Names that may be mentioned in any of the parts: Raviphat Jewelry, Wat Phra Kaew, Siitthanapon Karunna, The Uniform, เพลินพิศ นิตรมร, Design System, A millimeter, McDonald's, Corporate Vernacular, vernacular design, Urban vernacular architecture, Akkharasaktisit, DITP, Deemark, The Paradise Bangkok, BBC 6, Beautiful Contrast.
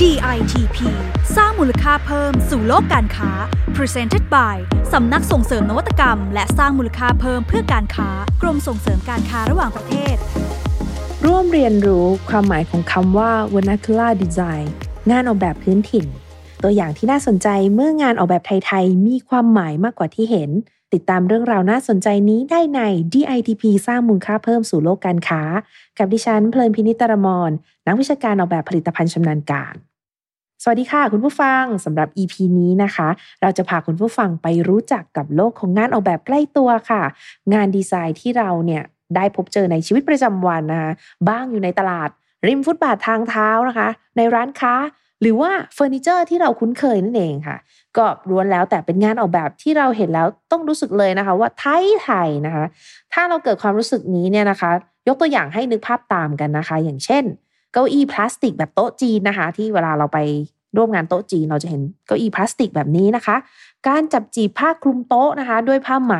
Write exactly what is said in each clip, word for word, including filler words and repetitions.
ดี ไอ ที พี สร้างมูลค่าเพิ่มสู่โลกการค้า Presented by สำนักส่งเสริมนวัตกรรมและสร้างมูลค่าเพิ่มเพื่อการค้ากรมส่งเสริมการค้าระหว่างประเทศร่วมเรียนรู้ความหมายของคำว่า vernacular design งานออกแบบพื้นถิ่นตัวอย่างที่น่าสนใจเมื่องานออกแบบไทยๆมีความหมายมากกว่าที่เห็นติดตามเรื่องราวน่าสนใจนี้ได้ใน ดี ไอ ที พี สร้างมูลค่าเพิ่มสู่โลกการค้ากับดิฉันเพลินพินิจตรมรนักวิชาการออกแบบผลิตภัณฑ์ชำนาญการสวัสดีค่ะคุณผู้ฟังสำหรับ อี พี นี้นะคะเราจะพาคุณผู้ฟังไปรู้จักกับโลกของงานออกแบบใกล้ตัวค่ะงานดีไซน์ที่เราเนี่ยได้พบเจอในชีวิตประจำวันนะคะบ้างอยู่ในตลาดริมฟุตบาททางเท้านะคะในร้านค้าหรือว่าเฟอร์นิเจอร์ที่เราคุ้นเคยนั่นเองค่ะก็ล้วนแล้วแต่เป็นงานออกแบบที่เราเห็นแล้วต้องรู้สึกเลยนะคะว่าไทยไทยนะคะถ้าเราเกิดความรู้สึกนี้เนี่ยนะคะยกตัวอย่างให้นึกภาพตามกันนะคะอย่างเช่นเก้าอี้พลาสติกแบบโต๊ะจีนนะคะที่เวลาเราไปร่วมงานโต๊ะจีนเราจะเห็นเก้าอี้พลาสติกแบบนี้นะคะการจับจีบผ้าคลุมโต๊ะนะคะด้วยผ้าไหม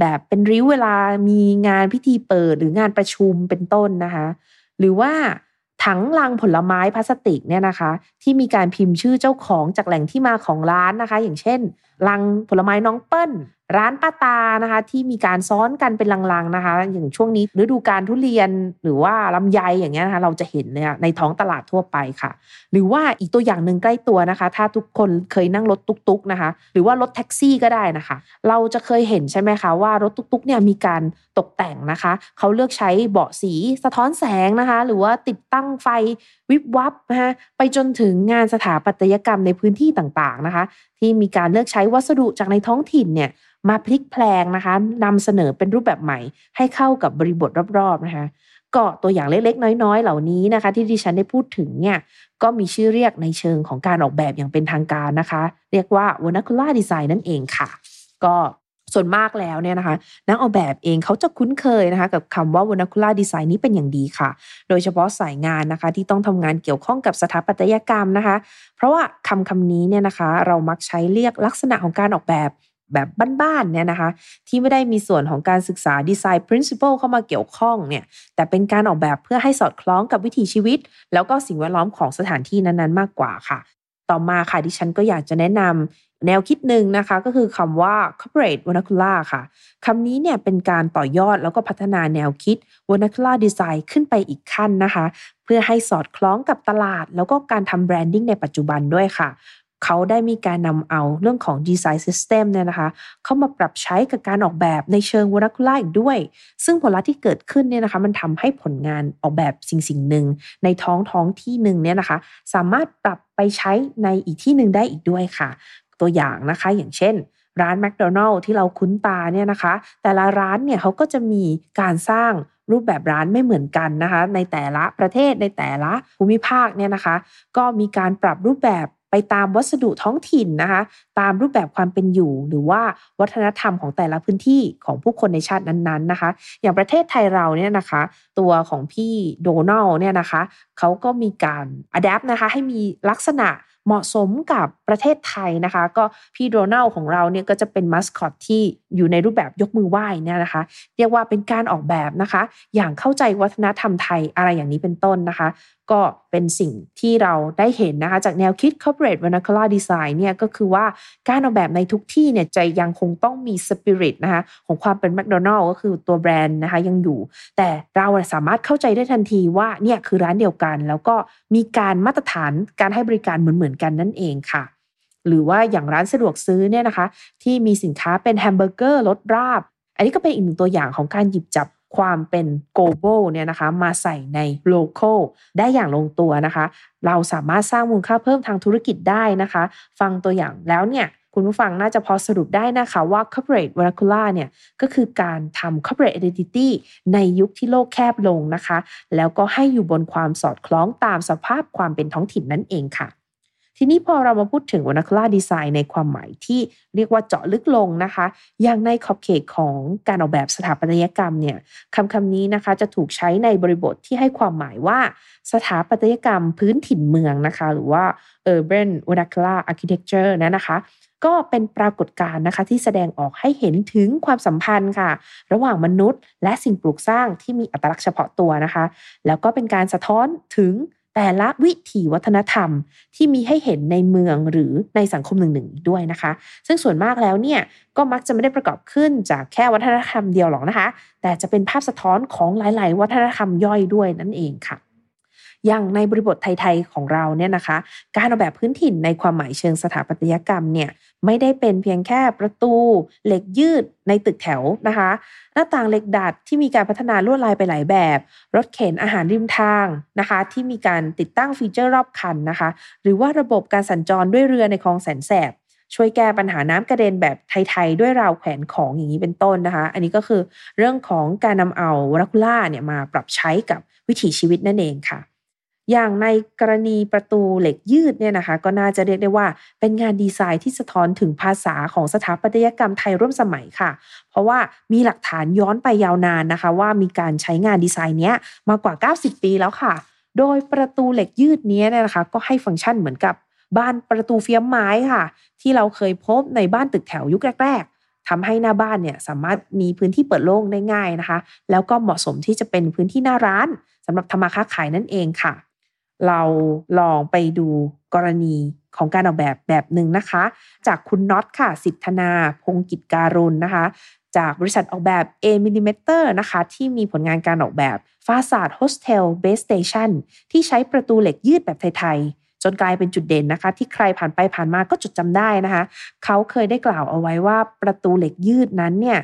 แบบเป็นริ้วเวลามีงานพิธีเปิดหรืองานประชุมเป็นต้นนะคะหรือว่าถังลังผลไม้พลาสติกเนี่ยนะคะที่มีการพิมพ์ชื่อเจ้าของจากแหล่งที่มาของร้านนะคะอย่างเช่นลังผลไม้น้องเปิ้ลร้านป้าตานะคะที่มีการซ้อนกันเป็นลังๆนะคะอย่างช่วงนี้ฤดูกาลทุเรียนหรือว่าลำไยอย่างเงี้ยนะคะเราจะเห็นเนี่ยในท้องตลาดทั่วไปค่ะหรือว่าอีกตัวอย่างนึงใกล้ตัวนะคะถ้าทุกคนเคยนั่งรถตุ๊กๆนะคะหรือว่ารถแท็กซี่ก็ได้นะคะเราจะเคยเห็นใช่ไหมคะว่ารถตุ๊กๆเนี่ยมีการตกแต่งนะคะเขาเลือกใช้เบาะสีสะท้อนแสงนะคะหรือว่าติดตั้งไฟวิบวับนะคะไปจนถึงงานสถาปัตยกรรมในพื้นที่ต่างๆนะคะที่มีการเลือกใช้วัสดุจากในท้องถิ่นเนี่ยมาพลิกแพลงนะคะนำเสนอเป็นรูปแบบใหม่ให้เข้ากับบริบทรอบๆนะคะก็ตัวอย่างเล็กๆน้อยๆเหล่านี้นะคะที่ดิฉันได้พูดถึงเนี่ยก็มีชื่อเรียกในเชิงของการออกแบบอย่างเป็นทางการนะคะเรียกว่า vernacular design นั่นเองค่ะก็ส่วนมากแล้วเนี่ยนะคะนักออกแบบเองเขาจะคุ้นเคยนะคะกับคำว่า vernacular design นี้เป็นอย่างดีค่ะโดยเฉพาะสายงานนะคะที่ต้องทำงานเกี่ยวข้องกับสถาปัตยกรรมนะคะเพราะว่าคำคำนี้เนี่ยนะคะเรามักใช้เรียกลักษณะของการออกแบบแบบบ้านๆเนี่ยนะคะที่ไม่ได้มีส่วนของการศึกษา Design Principle เข้ามาเกี่ยวข้องเนี่ยแต่เป็นการออกแบบเพื่อให้สอดคล้องกับวิถีชีวิตแล้วก็สิ่งแวดล้อมของสถานที่นั้นๆมากกว่าค่ะต่อมาค่ะดิฉันก็อยากจะแนะนำแนวคิดหนึ่งนะคะก็คือคำว่า Corporate Vernacular ค่ะคำนี้เนี่ยเป็นการต่อยอดแล้วก็พัฒนาแนวคิด Vernacular Design ขึ้นไปอีกขั้นนะคะเพื่อให้สอดคล้องกับตลาดแล้วก็การทำแบรนดิ้งในปัจจุบันด้วยค่ะเขาได้มีการนำเอาเรื่องของ Design System เนี่ยนะคะเข้ามาปรับใช้กับการออกแบบในเชิง vernacular อีกด้วยซึ่งผลลัพธ์ที่เกิดขึ้นเนี่ยนะคะมันทำให้ผลงานออกแบบสิ่งสิ่งหนึ่งในท้องท้องที่หนึ่งเนี่ยนะคะสามารถปรับไปใช้ในอีกที่หนึ่งได้อีกด้วยค่ะตัวอย่างนะคะอย่างเช่นร้าน McDonald's ที่เราคุ้นตาเนี่ยนะคะแต่ละร้านเนี่ยเขาก็จะมีการสร้างรูปแบบร้านไม่เหมือนกันนะคะในแต่ละประเทศในแต่ละภูมิภาคเนี่ยนะคะก็มีการปรับรูปแบบไปตามวัสดุท้องถิ่นนะคะตามรูปแบบความเป็นอยู่หรือว่าวัฒนธรรมของแต่ละพื้นที่ของผู้คนในชาตินั้นๆนะคะอย่างประเทศไทยเราเนี่ยนะคะตัวของพี่โดนัลด์เนี่ยนะคะเขาก็มีการอะแดปนะคะให้มีลักษณะเหมาะสมกับประเทศไทยนะคะก็พี่โดนัลด์ของเราเนี่ยก็จะเป็นมัสคอตที่อยู่ในรูปแบบยกมือไหว้เนี่ยนะคะเรียกว่าเป็นการออกแบบนะคะอย่างเข้าใจวัฒนธรรมไทยอะไรอย่างนี้เป็นต้นนะคะก็เป็นสิ่งที่เราได้เห็นนะคะจากแนวคิด Corporate Vernacular Design เนี่ยก็คือว่าการออกแบบในทุกที่เนี่ยใจยังคงต้องมี Spirit นะคะของความเป็น McDonald's ก็คือตัวแบรนด์นะคะยังอยู่แต่เราสามารถเข้าใจได้ทันทีว่าเนี่ยคือร้านเดียวกันแล้วก็มีการมาตรฐานการให้บริการเหมือนๆกันนั่นเองค่ะหรือว่าอย่างร้านสะดวกซื้อเนี่ยนะคะที่มีสินค้าเป็นแฮมเบอร์เกอร์รสราบอันนี้ก็เป็นอีกหนึ่งตัวอย่างของการหยิบจับความเป็น global เนี่ยนะคะมาใส่ใน local ได้อย่างลงตัวนะคะเราสามารถสร้างมูลค่าเพิ่มทางธุรกิจได้นะคะฟังตัวอย่างแล้วเนี่ยคุณผู้ฟังน่าจะพอสรุปได้นะคะว่า corporate vernacular เนี่ยก็คือการทำ corporate identity ในยุคที่โลกแคบลงนะคะแล้วก็ให้อยู่บนความสอดคล้องตามสภาพความเป็นท้องถิ่นนั่นเองค่ะทีนี้พอเรามาพูดถึง vernacular design ในความหมายที่เรียกว่าเจาะลึกลงนะคะอย่างในขอบเขตของการออกแบบสถาปัตยกรรมเนี่ยคำคำนี้นะคะจะถูกใช้ในบริบทที่ให้ความหมายว่าสถาปัตยกรรมพื้นถิ่นเมืองนะคะหรือว่า urban vernacular architecture นะนะคะก็เป็นปรากฏการณ์นะคะที่แสดงออกให้เห็นถึงความสัมพันธ์ค่ะระหว่างมนุษย์และสิ่งปลูกสร้างที่มีอัตลักษณ์เฉพาะตัวนะคะแล้วก็เป็นการสะท้อนถึง แต่ละวิถีวัฒนธรรมที่มีให้เห็นในเมืองหรือในสังคมหนึ่งๆด้วยนะคะซึ่งส่วนมากแล้วเนี่ยก็มักจะไม่ได้ประกอบขึ้นจากแค่วัฒนธรรมเดียวหรอกนะคะแต่จะเป็นภาพสะท้อนของหลายๆวัฒนธรรมย่อยด้วยนั่นเองค่ะอย่างในบริบทไทยๆของเราเนี่ยนะคะการออกแบบพื้นถิ่นในความหมายเชิงสถาปัตยกรรมเนี่ยไม่ได้เป็นเพียงแค่ประตูเหล็กยืดในตึกแถวนะคะหน้าต่างเหล็กดัดที่มีการพัฒนาลวดลายไปหลายแบบรถเข็นอาหารริมทางนะคะที่มีการติดตั้งฟีเจอร์รอบคันนะคะหรือว่าระบบการสัญจรด้วยเรือในคลองแสนแสบช่วยแก้ปัญหาน้ำกระเด็นแบบไทยๆด้วยราวแขวนของอย่างนี้เป็นต้นนะคะอันนี้ก็คือเรื่องของการนำเอาวรัคุล่าเนี่ยมาปรับใช้กับวิถีชีวิตนั่นเองค่ะอย่างในกรณีประตูเหล็กยืดเนี่ยนะคะก็น่าจะเรียกได้ว่าเป็นงานดีไซน์ที่สะท้อนถึงภาษาของสถาปัตยกรรมไทยร่วมสมัยค่ะเพราะว่ามีหลักฐานย้อนไปยาวนานนะคะว่ามีการใช้งานดีไซน์เนี้ยมากว่าเก้าสิบปีแล้วค่ะโดยประตูเหล็กยืดนี้นะคะก็ให้ฟังก์ชันเหมือนกับบานประตูเฟี้ยมไม้ค่ะที่เราเคยพบในบ้านตึกแถวยุคแรกๆทำให้หน้าบ้านเนี่ยสามารถมีพื้นที่เปิดโล่งได้ง่ายนะคะแล้วก็เหมาะสมที่จะเป็นพื้นที่หน้าร้านสำหรับทำมาค้าขายนั่นเองค่ะเราลองไปดูกรณีของการออกแบบแบบหนึ่งนะคะจากคุณน็อตค่ะสิทธนาพงกิจการุณนะคะจากบริษัทออกแบบ A millimeter นะคะที่มีผลงานการออกแบบฟาซาดโฮสเทลเบสสเตชันที่ใช้ประตูเหล็กยืดแบบไทยๆจนกลายเป็นจุดเด่นนะคะที่ใครผ่านไปผ่านมาก็จดจำได้นะคะเขาเคยได้กล่าวเอาไว้ว่าประตูเหล็กยืดนั้นเนี่ย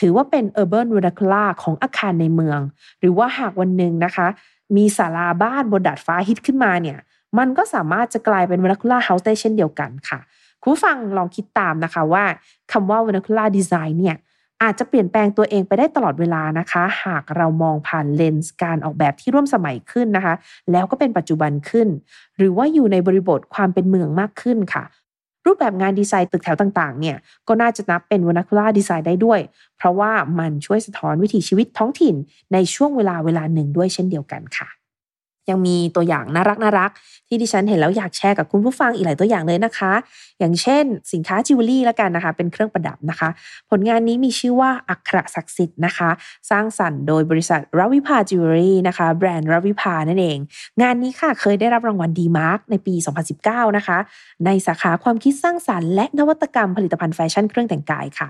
ถือว่าเป็น Urban vernacular ของอาคารในเมืองหรือว่าหากวันหนึ่งนะคะมีศาลาบ้านบนดาดฟ้าฮิตขึ้นมาเนี่ยมันก็สามารถจะกลายเป็น vernacular house ได้เช่นเดียวกันค่ะคุณผู้ฟังลองคิดตามนะคะว่าคำว่า vernacular design เนี่ยอาจจะเปลี่ยนแปลงตัวเองไปได้ตลอดเวลานะคะหากเรามองผ่านเลนส์การออกแบบที่ร่วมสมัยขึ้นนะคะแล้วก็เป็นปัจจุบันขึ้นหรือว่าอยู่ในบริบทความเป็นเมืองมากขึ้นค่ะรูปแบบงานดีไซน์ตึกแถวต่างๆเนี่ยก็น่าจะนับเป็น vernacular design ได้ด้วยเพราะว่ามันช่วยสะท้อนวิถีชีวิตท้องถิ่นในช่วงเวลาเวลาหนึ่งด้วยเช่นเดียวกันค่ะยังมีตัวอย่างน่ารักน่ารักที่ดิฉันเห็นแล้วอยากแชร์กับคุณผู้ฟังอีกหลายตัวอย่างเลยนะคะอย่างเช่นสินค้าจิวเวลรี่ละกันนะคะเป็นเครื่องประดับนะคะผลงานนี้มีชื่อว่าอัคระศักดิ์สิทธิ์นะคะสร้างสรรค์โดยบริษัทรวิภาจิวเวลรี่นะคะแบรนด์รวิภานั่นเองงานนี้ค่ะเคยได้รับรางวัลดีมาร์กในปีสองพันสิบเก้านะคะในสาขาความคิดสร้างสรรค์และนวัตกรรมผลิตภัณฑ์แฟชั่นเครื่องแต่งกายค่ะ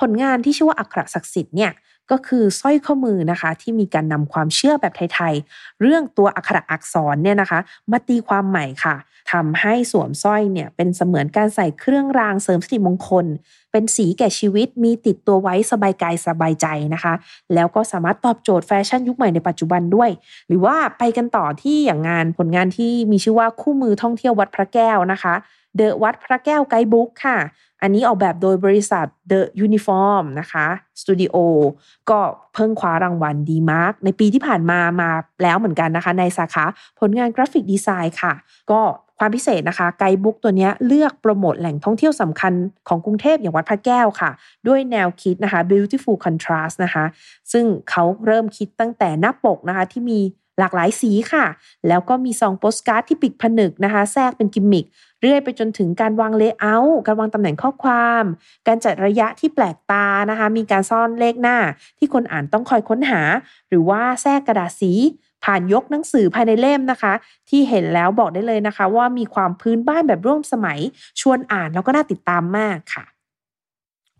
ผลงานที่ชื่อว่าอัคระศักดิ์สิทธิ์เนี่ยก็คือสร้อยข้อมือนะคะที่มีการนำความเชื่อแบบไทยๆเรื่องตัวอักขระอักษรเนี่ยนะคะมาตีความใหม่ค่ะทำให้สวมสร้อยเนี่ยเป็นเสมือนการใส่เครื่องรางเสริมสิริมงคลเป็นสีแก่ชีวิตมีติดตัวไว้สบายกายสบายใจนะคะแล้วก็สามารถตอบโจทย์แฟชั่นยุคใหม่ในปัจจุบันด้วยหรือว่าไปกันต่อที่อย่างงานผลงานที่มีชื่อว่าคู่มือท่องเที่ยววัดพระแก้วนะคะเดอะวัดพระแก้วไกด์บุ๊กค่ะอันนี้ออกแบบโดยบริษัท The Uniform นะคะสตูดิโอก็เพิ่งคว้ารางวัลดีมาร์กในปีที่ผ่านมามาแล้วเหมือนกันนะคะในสาขาผลงานกราฟิกดีไซน์ค่ะก็ความพิเศษนะคะไกด์บุ๊กตัวนี้เลือกโปรโมทแหล่งท่องเที่ยวสำคัญของกรุงเทพอย่างวัดพระแก้วค่ะด้วยแนวคิดนะคะ Beautiful Contrast นะคะซึ่งเขาเริ่มคิดตั้งแต่หน้าปกนะคะที่มีหลากหลายสีค่ะแล้วก็มีซองโปสการ์ดที่ปิดผนึกนะคะแทรกเป็นกิมมิคเรื่อยไปจนถึงการวางเลเยอร์การวางตำแหน่งข้อความการจัดระยะที่แปลกตานะคะมีการซ่อนเลขหน้าที่คนอ่านต้องคอยค้นหาหรือว่าแทรกกระดาษสีผ่านยกหนังสือภายในเล่มนะคะที่เห็นแล้วบอกได้เลยนะคะว่ามีความพื้นบ้านแบบร่วมสมัยชวนอ่านแล้วก็น่าติดตามมากค่ะ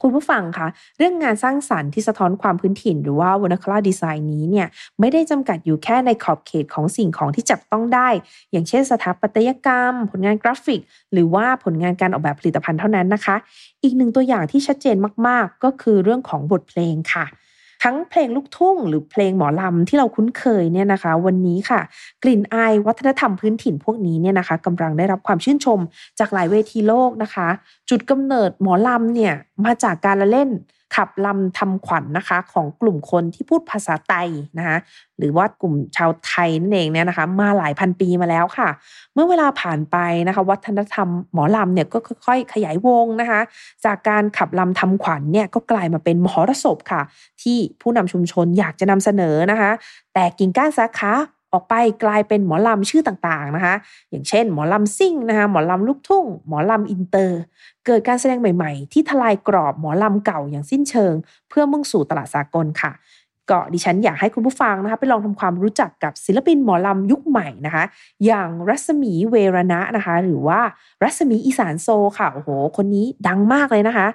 คุณผู้ฟังคะเรื่องงานสร้างสรรค์ที่สะท้อนความพื้นถิ่นหรือว่า vernacular design นี้เนี่ยไม่ได้จำกัดอยู่แค่ในขอบเขตของสิ่งของที่จับต้องได้อย่างเช่นสถาปัตยกรรมผลงานกราฟิกหรือว่าผลงานการออกแบบผลิตภัณฑ์เท่านั้นนะคะอีกหนึ่งตัวอย่างที่ชัดเจนมากๆก็คือเรื่องของบทเพลงค่ะทั้งเพลงลูกทุ่งหรือเพลงหมอลำที่เราคุ้นเคยเนี่ยนะคะวันนี้ค่ะกลิ่นอายวัฒนธรรมพื้นถิ่นพวกนี้เนี่ยนะคะกำลังได้รับความชื่นชมจากหลายเวทีโลกนะคะจุดกำเนิดหมอลำเนี่ยมาจากการละเล่นขับลำทำขวัญ น, นะคะของกลุ่มคนที่พูดภาษาไทยนะคะหรือว่ากลุ่มชาวไทยนั่นเองเนี่ยนะคะมาหลายพันปีมาแล้วค่ะเมื่อเวลาผ่านไปนะคะวัฒนธรรมหมอลำเนี่ยก็ค่อยๆขยายวงนะคะจากการขับลำทำขวัญเนี่ยก็กลายมาเป็นมหรสพค่ะที่ผู้นำชุมชนอยากจะนำเสนอนะคะแต่กิ่งก้านสาขาออกไปกลายเป็นหมอลำชื่อต่างๆนะคะอย่างเช่นหมอลำซิ่งนะคะหมอลำลูกทุ่งหมอลำอินเตอร์เกิดการแสดงใหม่ๆที่ทลายกรอบหมอลำเก่าอย่างสิ้นเชิงเพื่อมุ่งสู่ตลาดสากลค่ะ ก็ดิฉันอยากให้คุณผู้ฟังนะคะไปลองทำความรู้จักกับศิลปินหมอลำยุคใหม่นะคะอย่างรัศมีเวรณะนะคะหรือว่ารัศมีอีสานโซค่ะโอ้โหคนนี้ดังมากเลยนะคะ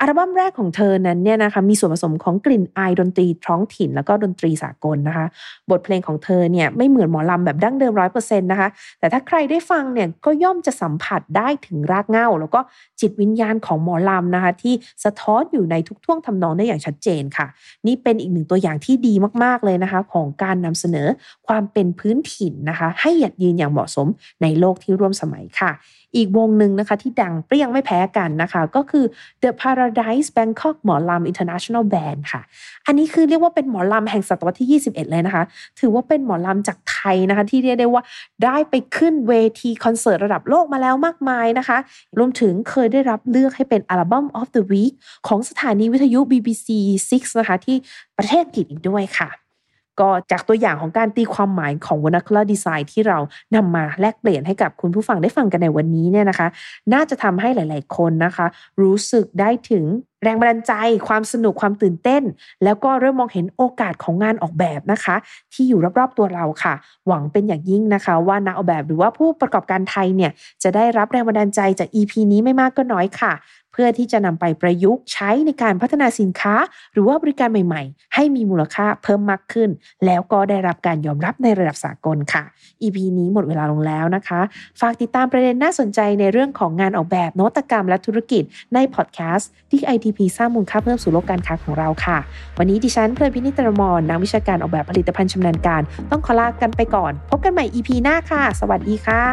อัลบั้มแรกของเธอนั้นเนี่ยนะคะมีส่วนผสมของกลิ่นอายดนตรีท้องถิ่นแล้วก็ดนตรีสากลนะคะบทเพลงของเธอเนี่ยไม่เหมือนหมอลำแบบดั้งเดิม ร้อยเปอร์เซ็นต์ นะคะแต่ถ้าใครได้ฟังเนี่ยก็ย่อมจะสัมผัสได้ถึงรากเหง้าแล้วก็จิตวิญญาณของหมอลำนะคะที่สะท้อนอยู่ในทุกท่วงทำนองได้อย่างชัดเจนค่ะนี่เป็นอีกหนึ่งตัวอย่างที่ดีมากๆเลยนะคะของการนำเสนอความเป็นพื้นถิ่นนะคะให้หยัดยืนอย่างเหมาะสมในโลกที่ร่วมสมัยค่ะอีกวงหนึ่งนะคะที่ดังเปรี้ยงไม่แพ้กันนะคะก็คือ The Paradise Bangkok หมอลำ International Band ค่ะอันนี้คือเรียกว่าเป็นหมอลำแห่งศตวรรษที่ยี่สิบเอ็ดเลยนะคะถือว่าเป็นหมอลำจากไทยนะคะที่เรียกได้ว่าได้ไปขึ้นเวทีคอนเสิร์ตระดับโลกมาแล้วมากมายนะคะรวมถึงเคยได้รับเลือกให้เป็น Album of the Week ของสถานีวิทยุ บี บี ซี ซิกซ์ นะคะที่ประเทศอังกฤษอีกด้วยค่ะก็จากตัวอย่างของการตีความหมายของ vernacular design ที่เรานำมาแลกเปลี่ยนให้กับคุณผู้ฟังได้ฟังกันในวันนี้เนี่ยนะคะน่าจะทำให้หลายๆคนนะคะรู้สึกได้ถึงแรงบันดาลใจความสนุกความตื่นเต้นแล้วก็เริ่มมองเห็นโอกาสของงานออกแบบนะคะที่อยู่รอบๆตัวเราค่ะหวังเป็นอย่างยิ่งนะคะว่านักออกแบบหรือว่าผู้ประกอบการไทยเนี่ยจะได้รับแรงบันดาลใจจาก อี พี นี้ไม่มากก็น้อยค่ะเพื่อที่จะนำไปประยุกต์ใช้ในการพัฒนาสินค้าหรือว่าบริการใหม่ๆให้มีมูลค่าเพิ่มมากขึ้นแล้วก็ได้รับการยอมรับในระดับสากลค่ะ อี พี นี้หมดเวลาลงแล้วนะคะฝากติดตามประเด็นน่าสนใจในเรื่องของงานออกแบบนวัตกรรมและธุรกิจในพอดแคสต์ที่ ดี ไอ ที พี สร้างมูลค่าเพิ่มสู่โลกการค้าของเราค่ะวันนี้ดิฉันเพลินพินิจตรมรนักวิชาการออกแบบผลิตภัณฑ์ชำนาญการต้องขอลากันไปก่อนพบกันใหม่ อี พี หน้าค่ะสวัสดีค่ะ